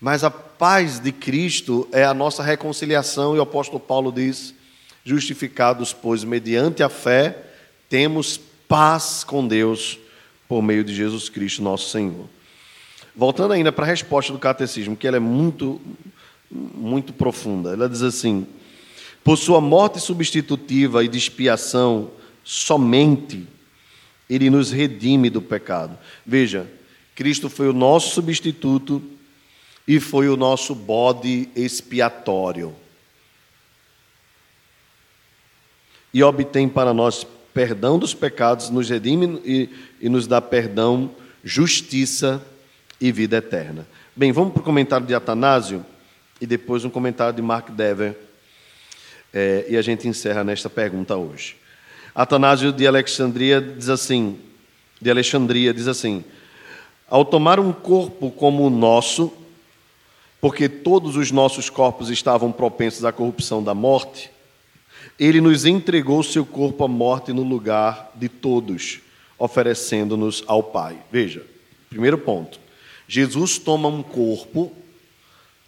Mas a paz de Cristo é a nossa reconciliação, e o apóstolo Paulo diz, justificados, pois, mediante a fé, temos paz com Deus por meio de Jesus Cristo, nosso Senhor. Voltando ainda para a resposta do catecismo, que ela é muito, muito profunda. Ela diz assim, por sua morte substitutiva e de expiação somente, Ele nos redime do pecado. Veja, Cristo foi o nosso substituto e foi o nosso bode expiatório. E obtém para nós perdão dos pecados, nos redime e nos dá perdão, justiça e vida eterna. Bem, vamos para o comentário de Atanásio e depois um comentário de Mark Dever. E a gente encerra nesta pergunta hoje. Atanásio de Alexandria diz assim, ao tomar um corpo como o nosso, porque todos os nossos corpos estavam propensos à corrupção da morte, ele nos entregou seu corpo à morte no lugar de todos, oferecendo-nos ao Pai. Veja, primeiro ponto, Jesus toma um corpo,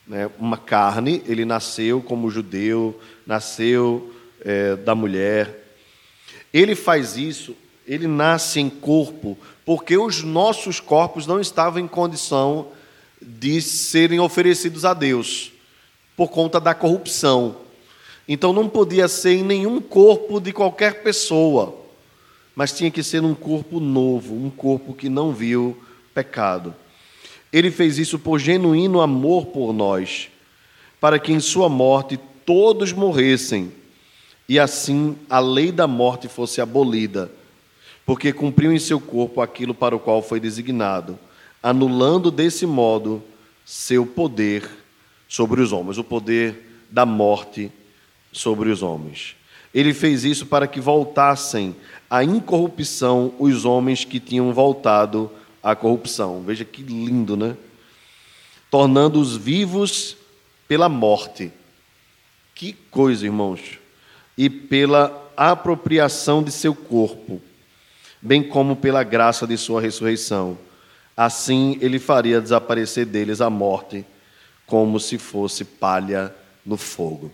né, uma carne, ele nasceu como judeu, nasceu da mulher. Ele faz isso, ele nasce em corpo, porque os nossos corpos não estavam em condição de serem oferecidos a Deus, por conta da corrupção. Então não podia ser em nenhum corpo de qualquer pessoa, mas tinha que ser um corpo novo, um corpo que não viu pecado. Ele fez isso por genuíno amor por nós, para que em sua morte todos morressem, e assim a lei da morte fosse abolida, porque cumpriu em seu corpo aquilo para o qual foi designado, anulando desse modo seu poder sobre os homens, o poder da morte sobre os homens. Ele fez isso para que voltassem à incorrupção os homens que tinham voltado à corrupção. Veja que lindo, né? Tornando-os vivos pela morte. Que coisa, irmãos! E pela apropriação de seu corpo, bem como pela graça de sua ressurreição. Assim ele faria desaparecer deles a morte, como se fosse palha no fogo.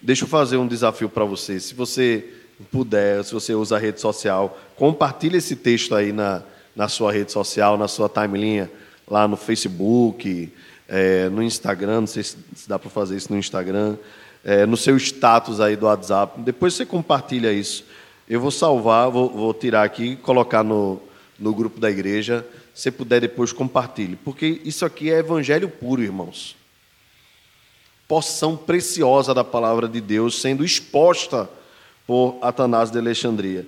Deixa eu fazer um desafio para você. Se você puder, se você usa a rede social, compartilhe esse texto aí na sua rede social, na sua timeline, lá no Facebook, no Instagram, não sei se dá para fazer isso no Instagram, no seu status aí do WhatsApp. Depois você compartilha isso. Eu vou salvar, vou tirar aqui e colocar no grupo da igreja. Se puder, depois compartilhe. Porque isso aqui é evangelho puro, irmãos. Porção preciosa da palavra de Deus sendo exposta por Atanásio de Alexandria.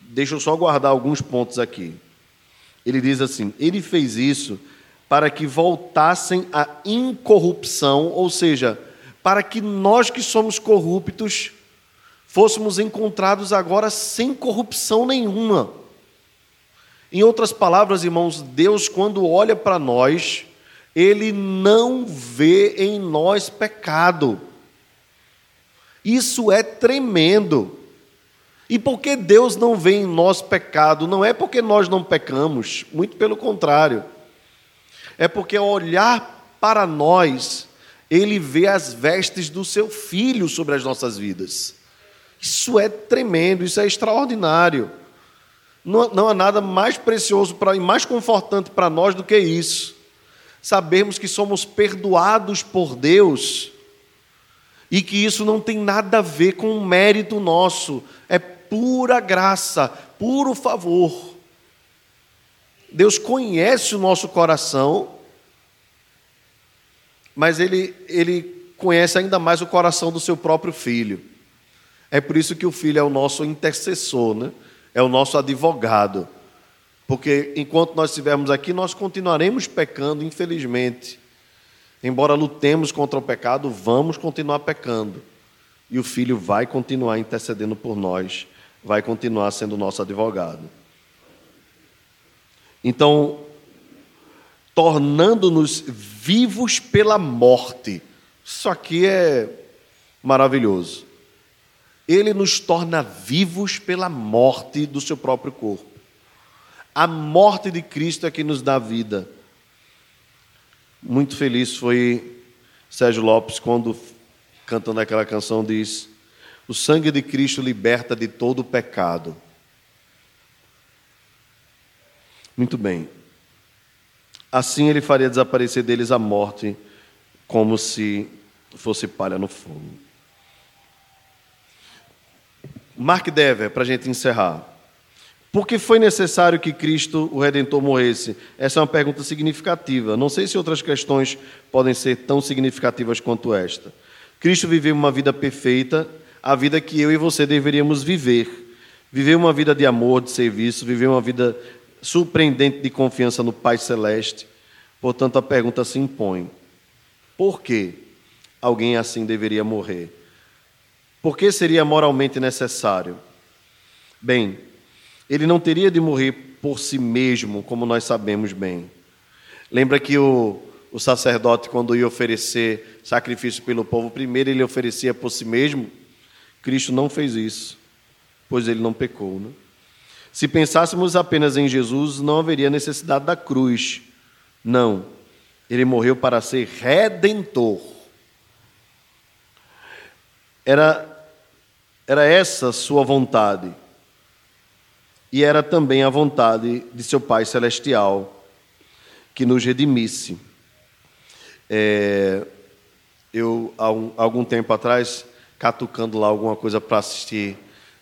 Deixa eu só guardar alguns pontos aqui. Ele diz assim: ele fez isso para que voltassem à incorrupção, ou seja, para que nós que somos corruptos fôssemos encontrados agora sem corrupção nenhuma. Em outras palavras, irmãos, Deus, quando olha para nós, Ele não vê em nós pecado. Isso é tremendo. E porque Deus não vê em nós pecado, não é porque nós não pecamos, muito pelo contrário. É porque ao olhar para nós, Ele vê as vestes do seu Filho sobre as nossas vidas. Isso é tremendo, isso é extraordinário. Não há nada mais precioso e mais confortante para nós do que isso. Sabermos que somos perdoados por Deus e que isso não tem nada a ver com o mérito nosso, é pura graça, puro favor. Deus conhece o nosso coração, mas Ele conhece ainda mais o coração do seu próprio Filho. É por isso que o Filho é o nosso intercessor, né? É o nosso advogado. Porque enquanto nós estivermos aqui, nós continuaremos pecando, infelizmente. Embora lutemos contra o pecado, vamos continuar pecando. E o Filho vai continuar intercedendo por nós, vai continuar sendo nosso advogado. Então, tornando-nos vivos pela morte. Isso aqui é maravilhoso. Ele nos torna vivos pela morte do seu próprio corpo. A morte de Cristo é que nos dá vida. Muito feliz foi Sérgio Lopes quando, cantando aquela canção, diz: o sangue de Cristo liberta de todo o pecado. Muito bem. Assim ele faria desaparecer deles a morte, como se fosse palha no fogo. Mark Dever, para a gente encerrar. Por que foi necessário que Cristo, o Redentor, morresse? Essa é uma pergunta significativa. Não sei se outras questões podem ser tão significativas quanto esta. Cristo viveu uma vida perfeita, a vida que eu e você deveríamos viver. Viveu uma vida de amor, de serviço, viveu uma vida surpreendente de confiança no Pai Celeste. Portanto, a pergunta se impõe: por que alguém assim deveria morrer? Por que seria moralmente necessário? Bem, ele não teria de morrer por si mesmo, como nós sabemos bem. Lembra que o sacerdote, quando ia oferecer sacrifício pelo povo, primeiro ele oferecia por si mesmo? Cristo não fez isso, pois ele não pecou, né? Se pensássemos apenas em Jesus, não haveria necessidade da cruz. Não, ele morreu para ser redentor. Era essa sua vontade. E era também a vontade de seu Pai Celestial que nos redimisse. Eu, algum tempo atrás, catucando lá alguma coisa para assistir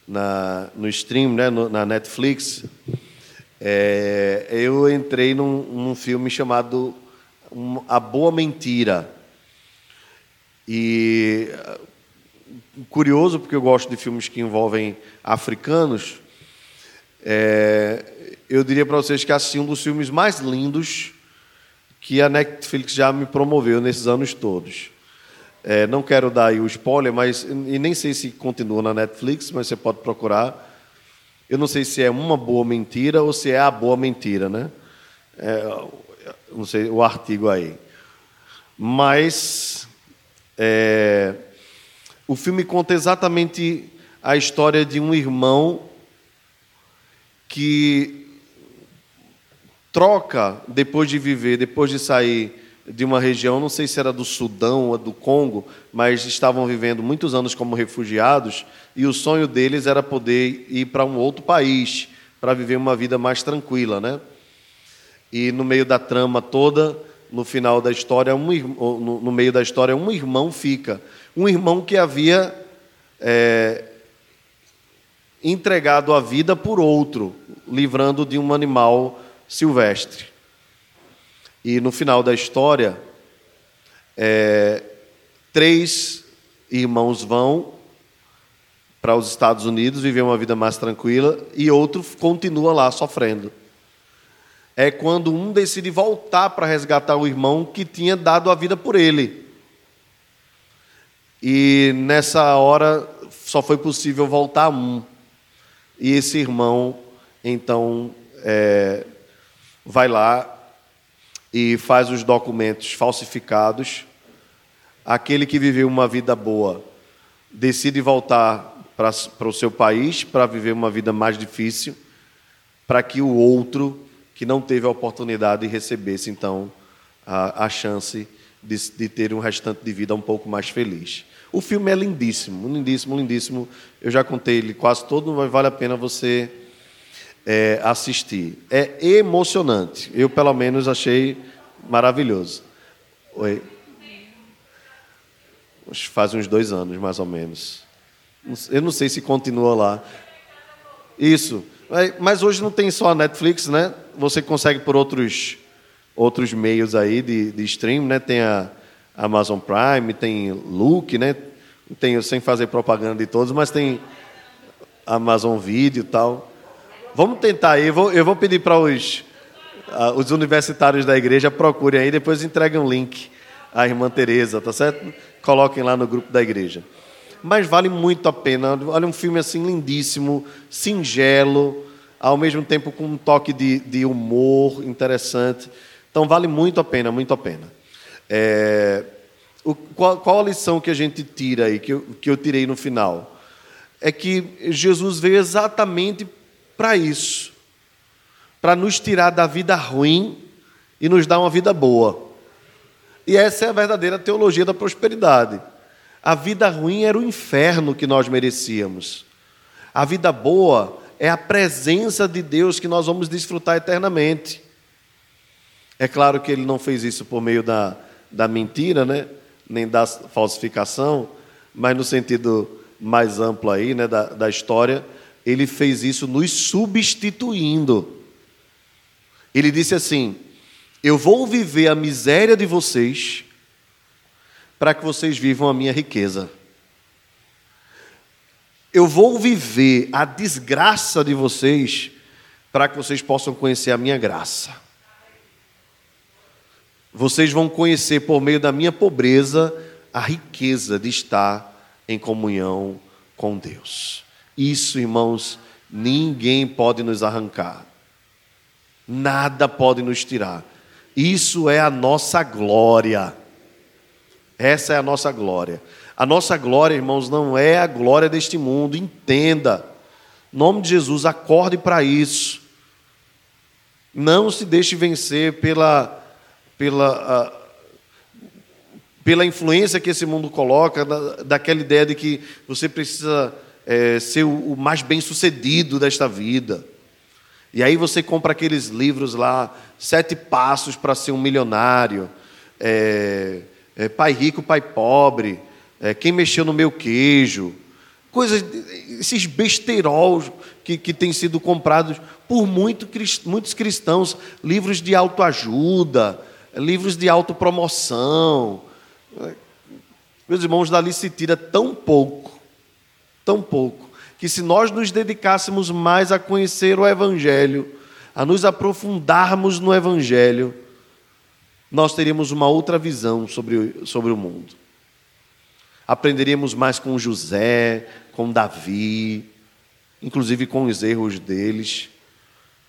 no stream, né, na Netflix, eu entrei num filme chamado A Boa Mentira. E curioso, porque eu gosto de filmes que envolvem africanos. Eu diria para vocês que assim, um dos filmes mais lindos que a Netflix já me promoveu nesses anos todos. Não quero dar aí o spoiler, mas e nem sei se continua na Netflix, mas você pode procurar. Eu não sei se é Uma Boa Mentira ou se é A Boa Mentira, né? Não sei o artigo aí. Mas o filme conta exatamente a história de um irmão que troca, depois de viver, depois de sair de uma região, não sei se era do Sudão ou do Congo, mas estavam vivendo muitos anos como refugiados, e o sonho deles era poder ir para um outro país, para viver uma vida mais tranquila, né? E no meio da trama toda, no final da história, no meio da história, um irmão fica. Um irmão que havia entregado a vida por outro, livrando de um animal silvestre. E, no final da história, 3 irmãos vão para os Estados Unidos viver uma vida mais tranquila e outro continua lá sofrendo. É quando um decide voltar para resgatar o irmão que tinha dado a vida por ele. E, nessa hora, só foi possível voltar um. E esse irmão, então, vai lá e faz os documentos falsificados. Aquele que viveu uma vida boa decide voltar para o seu país para viver uma vida mais difícil, para que o outro, que não teve a oportunidade, recebesse, então, a chance de ter um restante de vida um pouco mais feliz. O filme é lindíssimo, lindíssimo, lindíssimo. Eu já contei ele quase todo, mas vale a pena você assistir. É emocionante. Eu, pelo menos, achei maravilhoso. Oi. Faz uns 2 anos, mais ou menos. Eu não sei se continua lá. Isso. Mas hoje não tem só a Netflix, né? Você consegue por outros meios aí de stream, né? Tem a Amazon Prime, tem Look, né? Tem, sem fazer propaganda de todos, mas tem Amazon Video e tal. Vamos tentar aí, eu vou pedir para os universitários da igreja procurem aí, depois entreguem um link à irmã Tereza, tá certo? Coloquem lá no grupo da igreja. Mas vale muito a pena, olha, um filme assim lindíssimo, singelo, ao mesmo tempo com um toque de humor interessante. Então vale muito a pena, muito a pena. Qual a lição que a gente tira aí, que eu tirei no final? É que Jesus veio exatamente para isso, para nos tirar da vida ruim e nos dar uma vida boa. E essa é a verdadeira teologia da prosperidade. A vida ruim era o inferno que nós merecíamos. A vida boa é a presença de Deus que nós vamos desfrutar eternamente. É claro que ele não fez isso por meio da mentira, né? Nem da falsificação, mas no sentido mais amplo aí, né? da história. Ele fez isso nos substituindo. Ele disse assim: eu vou viver a miséria de vocês para que vocês vivam a minha riqueza. Eu vou viver a desgraça de vocês para que vocês possam conhecer a minha graça. Vocês vão conhecer por meio da minha pobreza a riqueza de estar em comunhão com Deus. Isso, irmãos, ninguém pode nos arrancar. Nada pode nos tirar. Isso é a nossa glória. Essa é a nossa glória. A nossa glória, irmãos, não é a glória deste mundo. Entenda. Em nome de Jesus, acorde para isso. Não se deixe vencer pela influência que esse mundo coloca, daquela ideia de que você precisa ser o mais bem-sucedido desta vida. E aí você compra aqueles livros lá, 7 passos para ser um milionário, Pai Rico, Pai Pobre, Quem Mexeu no Meu Queijo, coisas, esses besteirols que têm sido comprados por muitos cristãos, livros de autoajuda, livros de autopromoção. Meus irmãos, dali se tira tão pouco, que se nós nos dedicássemos mais a conhecer o Evangelho, a nos aprofundarmos no Evangelho, nós teríamos uma outra visão sobre o mundo. Aprenderíamos mais com José, com Davi, inclusive com os erros deles,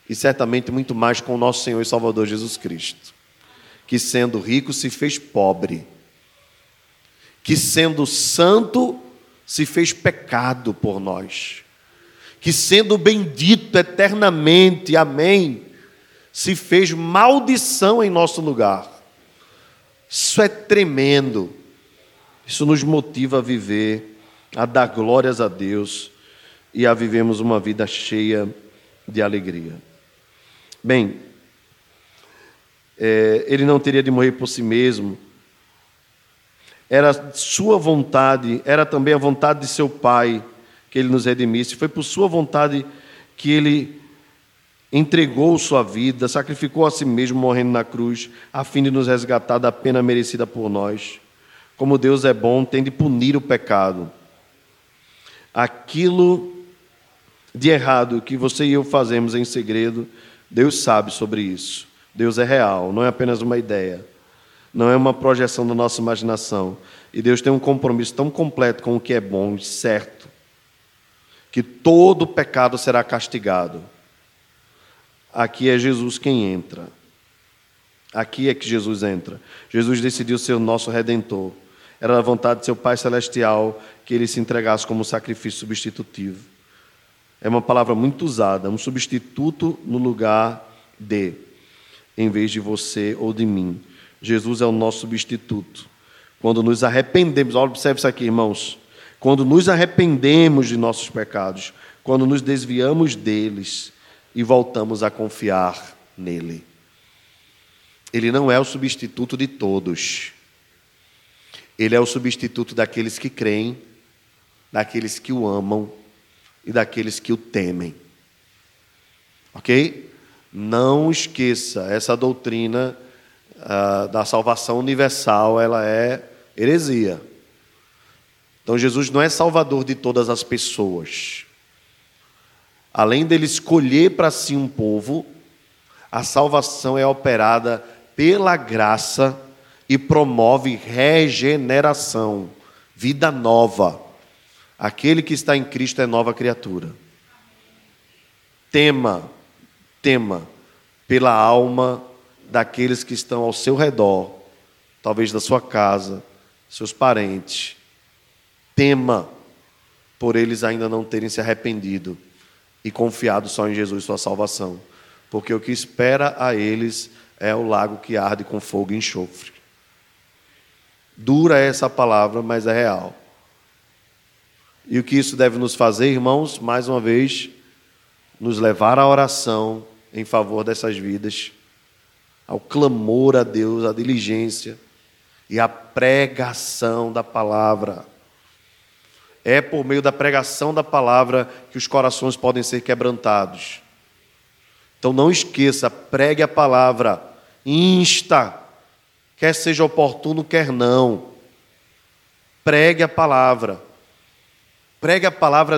e certamente muito mais com o nosso Senhor e Salvador Jesus Cristo, que sendo rico se fez pobre, que sendo santo se fez pecado por nós, que sendo bendito eternamente, amém, se fez maldição em nosso lugar. Isso é tremendo. Isso nos motiva a viver, a dar glórias a Deus e a vivermos uma vida cheia de alegria. Bem, ele não teria de morrer por si mesmo. Era sua vontade, era também a vontade de seu Pai que ele nos redimisse. Foi por sua vontade que ele entregou sua vida, sacrificou a si mesmo morrendo na cruz, a fim de nos resgatar da pena merecida por nós. Como Deus é bom, tem de punir o pecado. Aquilo de errado que você e eu fazemos em segredo, Deus sabe sobre isso. Deus é real, não é apenas uma ideia, não é uma projeção da nossa imaginação. E Deus tem um compromisso tão completo com o que é bom e certo, que todo pecado será castigado. Aqui é Jesus quem entra. Aqui é que Jesus entra. Jesus decidiu ser o nosso Redentor. Era a vontade de seu Pai Celestial que ele se entregasse como sacrifício substitutivo. É uma palavra muito usada, um substituto no lugar de, em vez de você ou de mim. Jesus é o nosso substituto. Quando nos arrependemos, observe isso aqui, irmãos. Quando nos arrependemos de nossos pecados, quando nos desviamos deles e voltamos a confiar nele. Ele não é o substituto de todos. Ele é o substituto daqueles que creem, daqueles que o amam e daqueles que o temem. Ok? Não esqueça, essa doutrina da salvação universal, ela é heresia. Então, Jesus não é salvador de todas as pessoas. Além dele escolher para si um povo, a salvação é operada pela graça e promove regeneração, vida nova. Aquele que está em Cristo é nova criatura. Tema pela alma daqueles que estão ao seu redor, talvez da sua casa, seus parentes. Tema por eles ainda não terem se arrependido e confiado só em Jesus sua salvação, porque o que espera a eles é o lago que arde com fogo e enxofre. Dura essa palavra, mas é real. E o que isso deve nos fazer, irmãos? Mais uma vez, nos levar à oração em favor dessas vidas, ao clamor a Deus, à diligência e à pregação da palavra. É por meio da pregação da palavra que os corações podem ser quebrantados. Então não esqueça, pregue a palavra, insta, quer seja oportuno, quer não. Pregue a palavra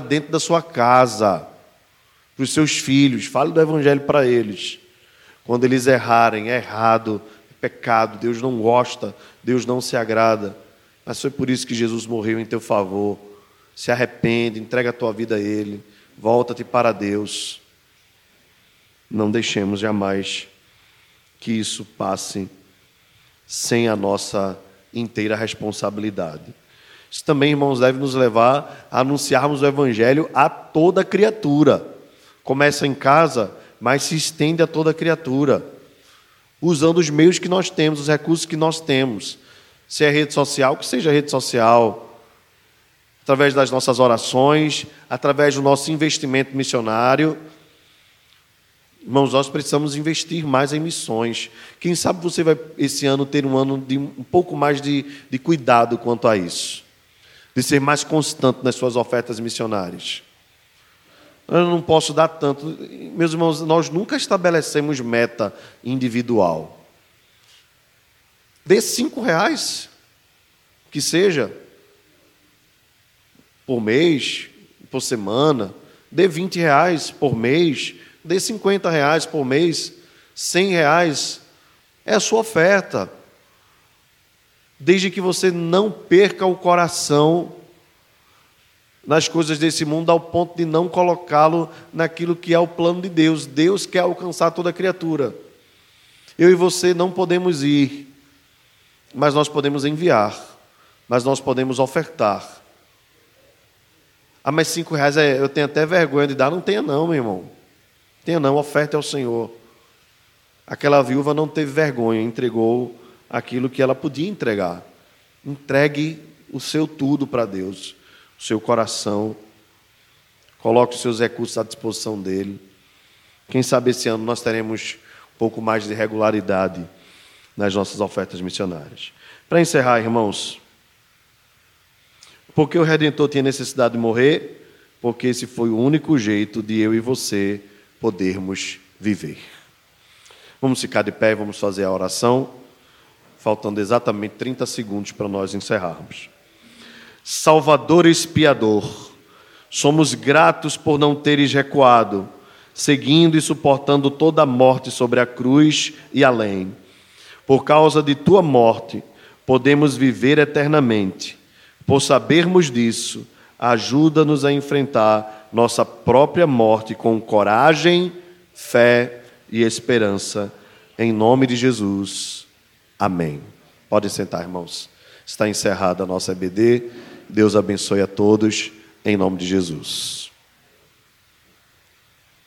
dentro da sua casa, para os seus filhos, fale do evangelho para eles. Quando eles errarem, é errado, é pecado, Deus não gosta, Deus não se agrada. Mas foi por isso que Jesus morreu em teu favor. Se arrepende, entrega a tua vida a Ele, volta-te para Deus. Não deixemos jamais que isso passe sem a nossa inteira responsabilidade. Isso também, irmãos, deve nos levar a anunciarmos o evangelho a toda criatura. Começa em casa, mas se estende a toda criatura, usando os meios que nós temos, os recursos que nós temos. Se é rede social, que seja rede social, através das nossas orações, através do nosso investimento missionário. Irmãos, nós precisamos investir mais em missões. Quem sabe você vai, esse ano, ter um ano de um pouco mais de cuidado quanto a isso, de ser mais constante nas suas ofertas missionárias. Eu não posso dar tanto. Meus irmãos, nós nunca estabelecemos meta individual. Dê R$5, que seja, por mês, por semana. Dê R$20 por mês. Dê R$50 por mês. R$100 é a sua oferta. desde que você não perca o coração nas coisas desse mundo, ao ponto de não colocá-lo naquilo que é o plano de Deus. Deus quer alcançar toda criatura. Eu e você não podemos ir, mas nós podemos enviar, mas nós podemos ofertar. Ah, mas R$5 eu tenho até vergonha de dar. Não tenha não, meu irmão. Tenha não, oferta ao Senhor. Aquela viúva não teve vergonha, entregou aquilo que ela podia entregar. Entregue o seu tudo para Deus, o seu coração, coloque os seus recursos à disposição dele. Quem sabe esse ano nós teremos um pouco mais de regularidade nas nossas ofertas missionárias. Para encerrar, irmãos, porque o Redentor tinha necessidade de morrer, porque esse foi o único jeito de eu e você podermos viver. Vamos ficar de pé e vamos fazer a oração, faltando exatamente 30 segundos para nós encerrarmos. Salvador expiador, somos gratos por não teres recuado, seguindo e suportando toda a morte sobre a cruz e além. Por causa de tua morte, podemos viver eternamente. Por sabermos disso, ajuda-nos a enfrentar nossa própria morte com coragem, fé e esperança. Em nome de Jesus. Amém. Podem sentar, irmãos. Está encerrada a nossa EBD. Deus abençoe a todos, em nome de Jesus.